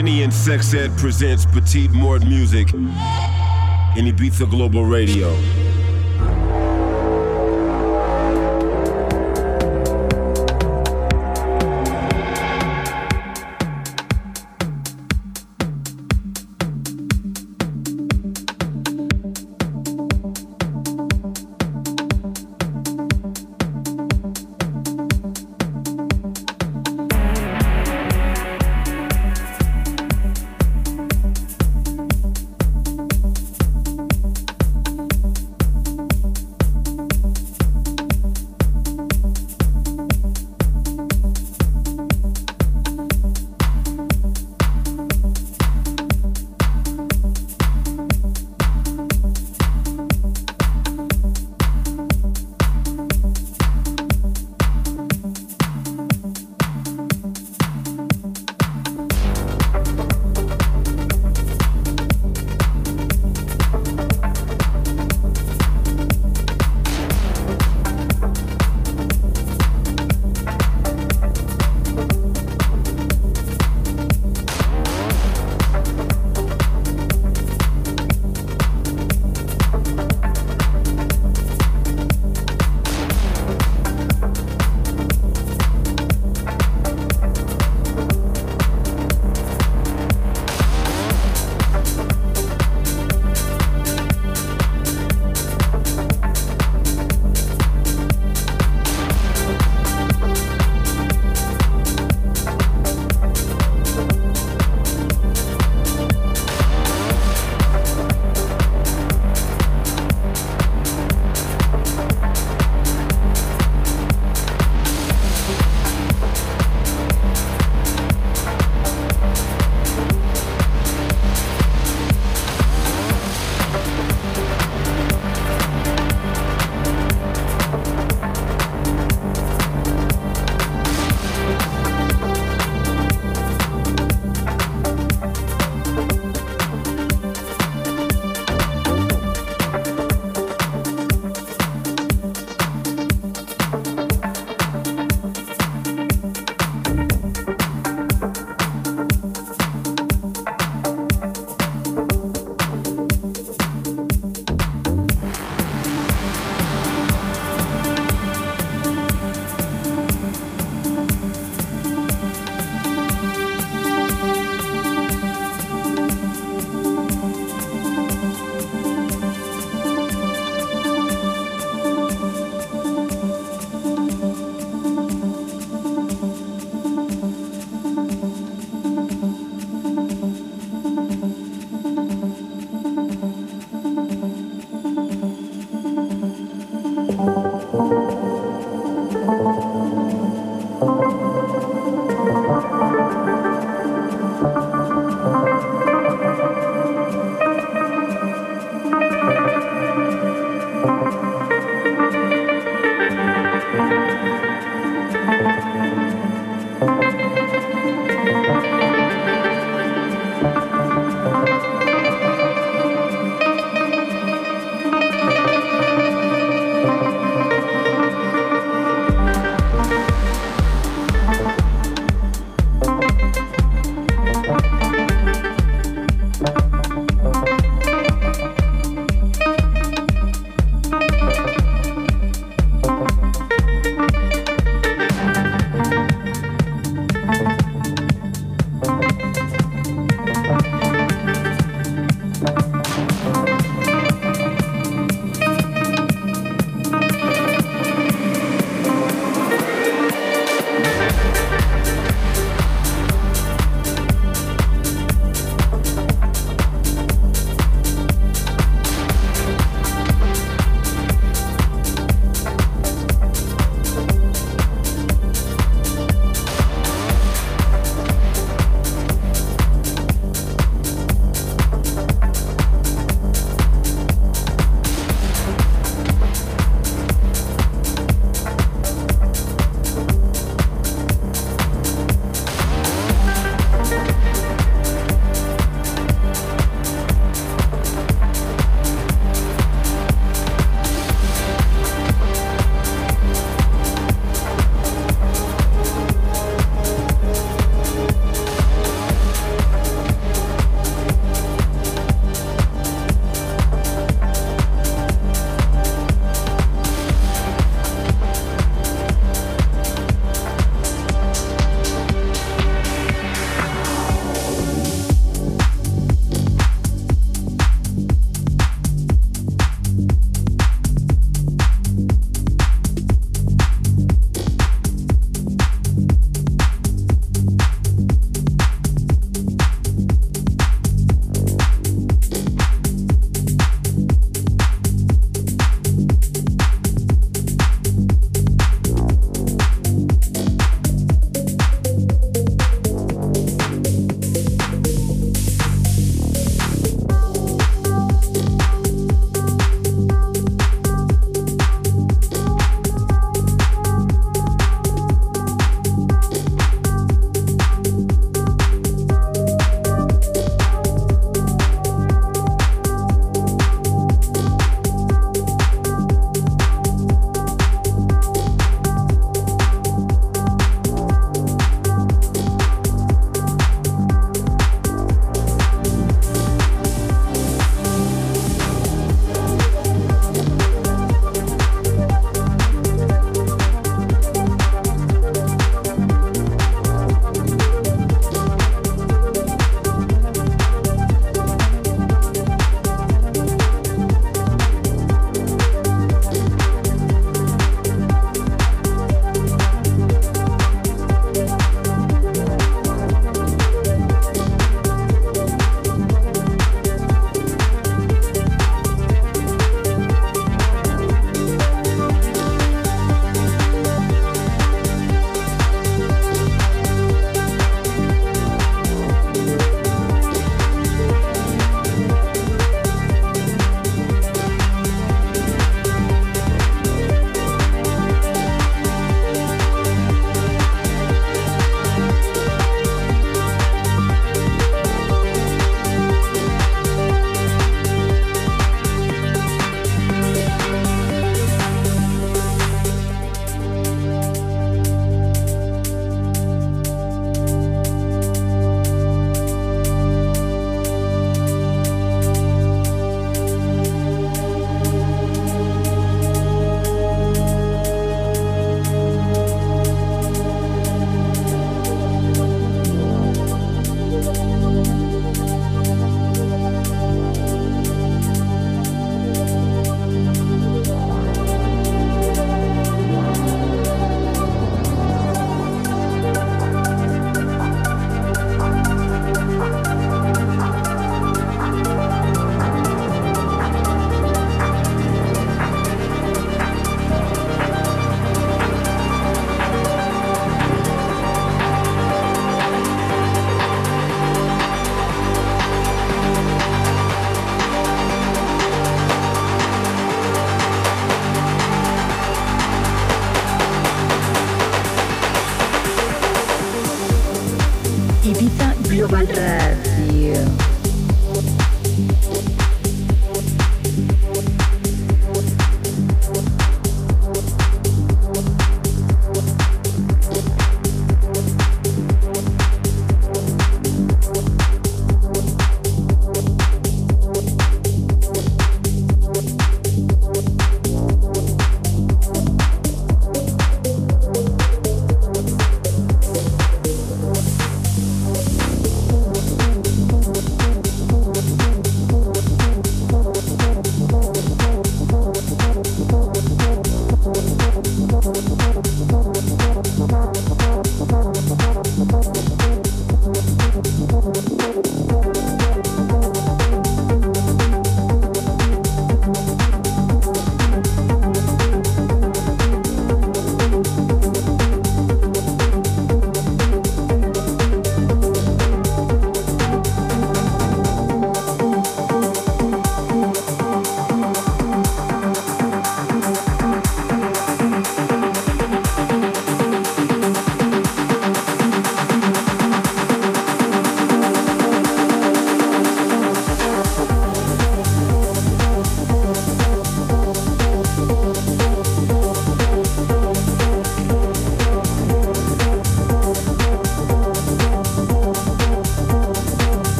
Vinny and Sex Ed presents Petite Mort Music in Ibiza Global Radio.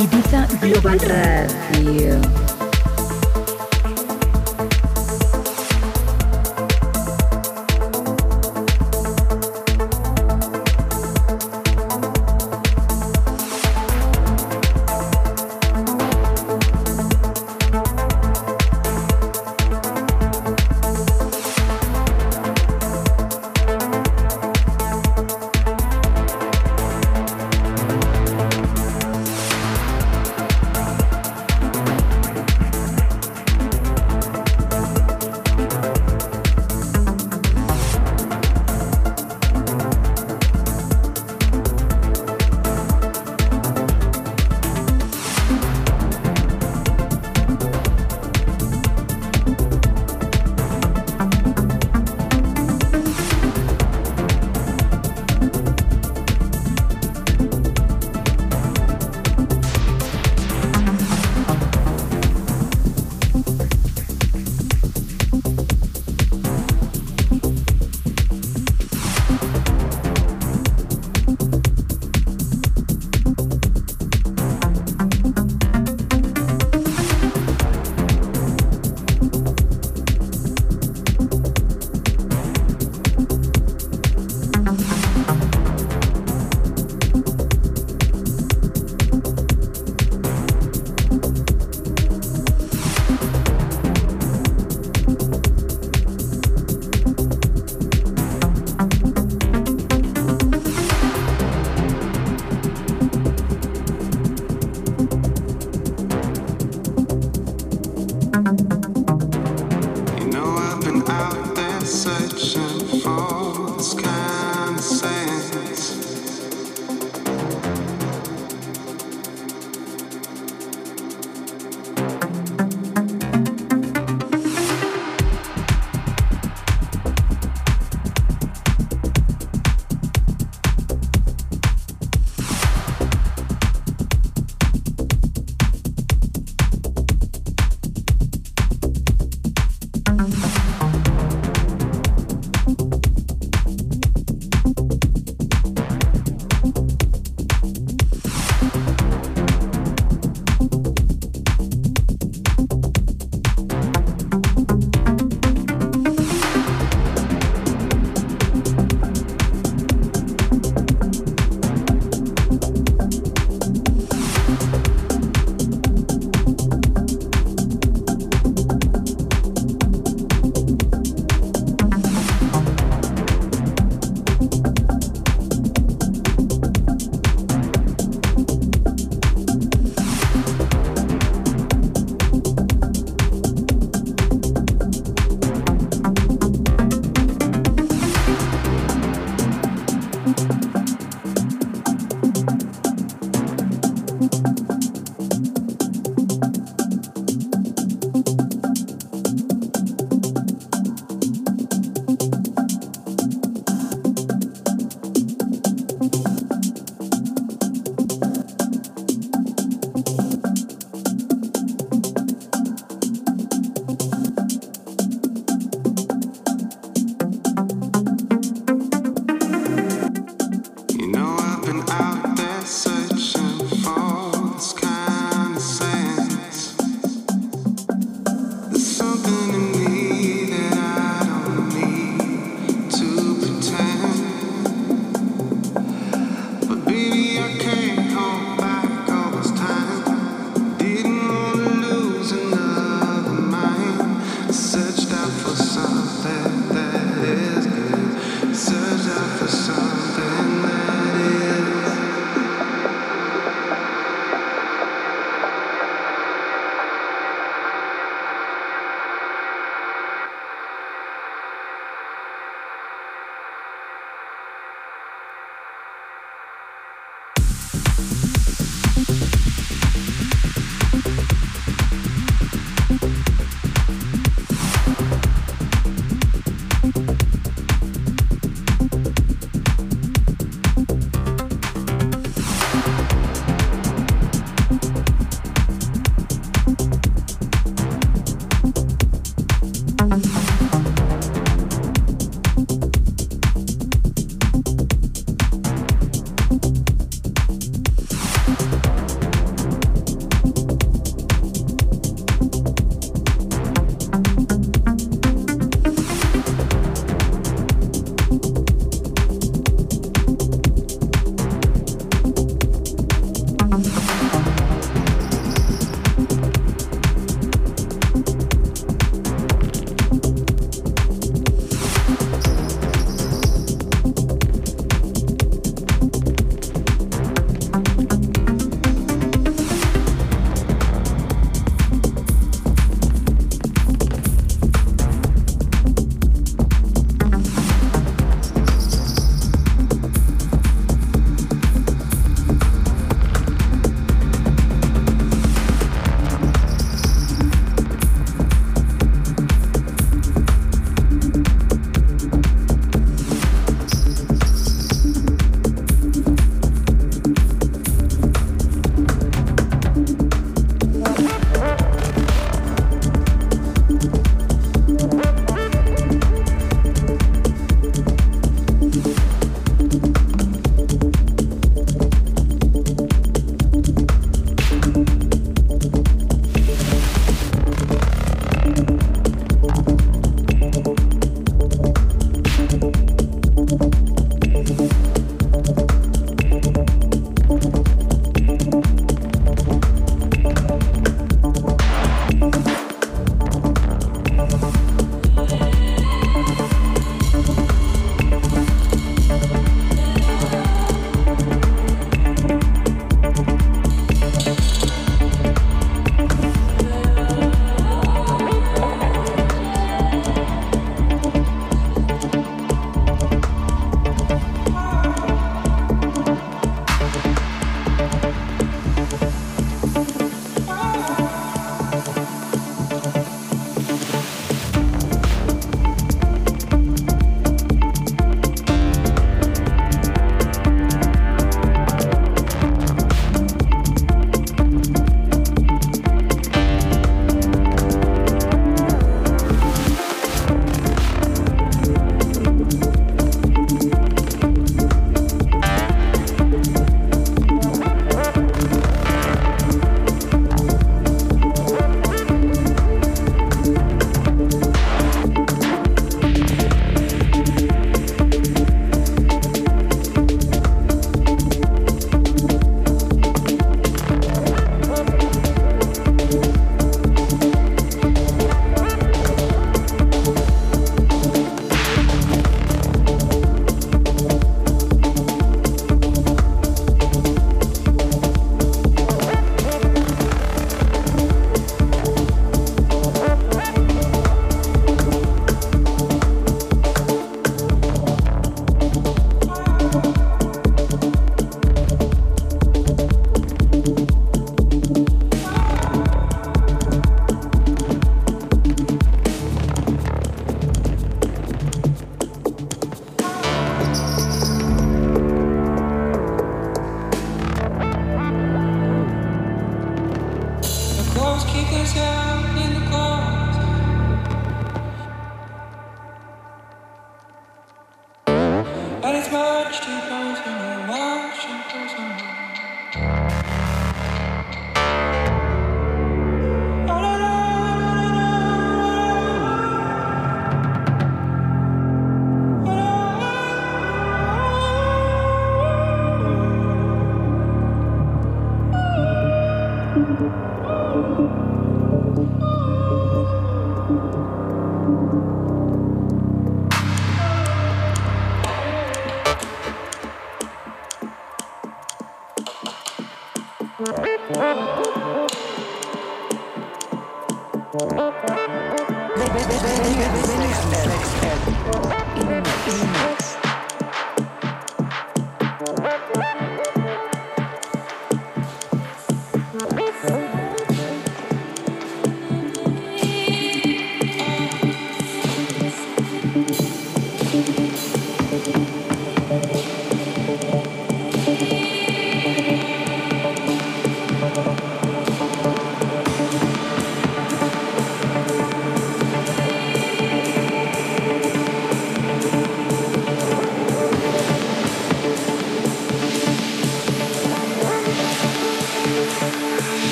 Ibiza Global Radio.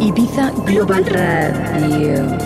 Ibiza Global Radio.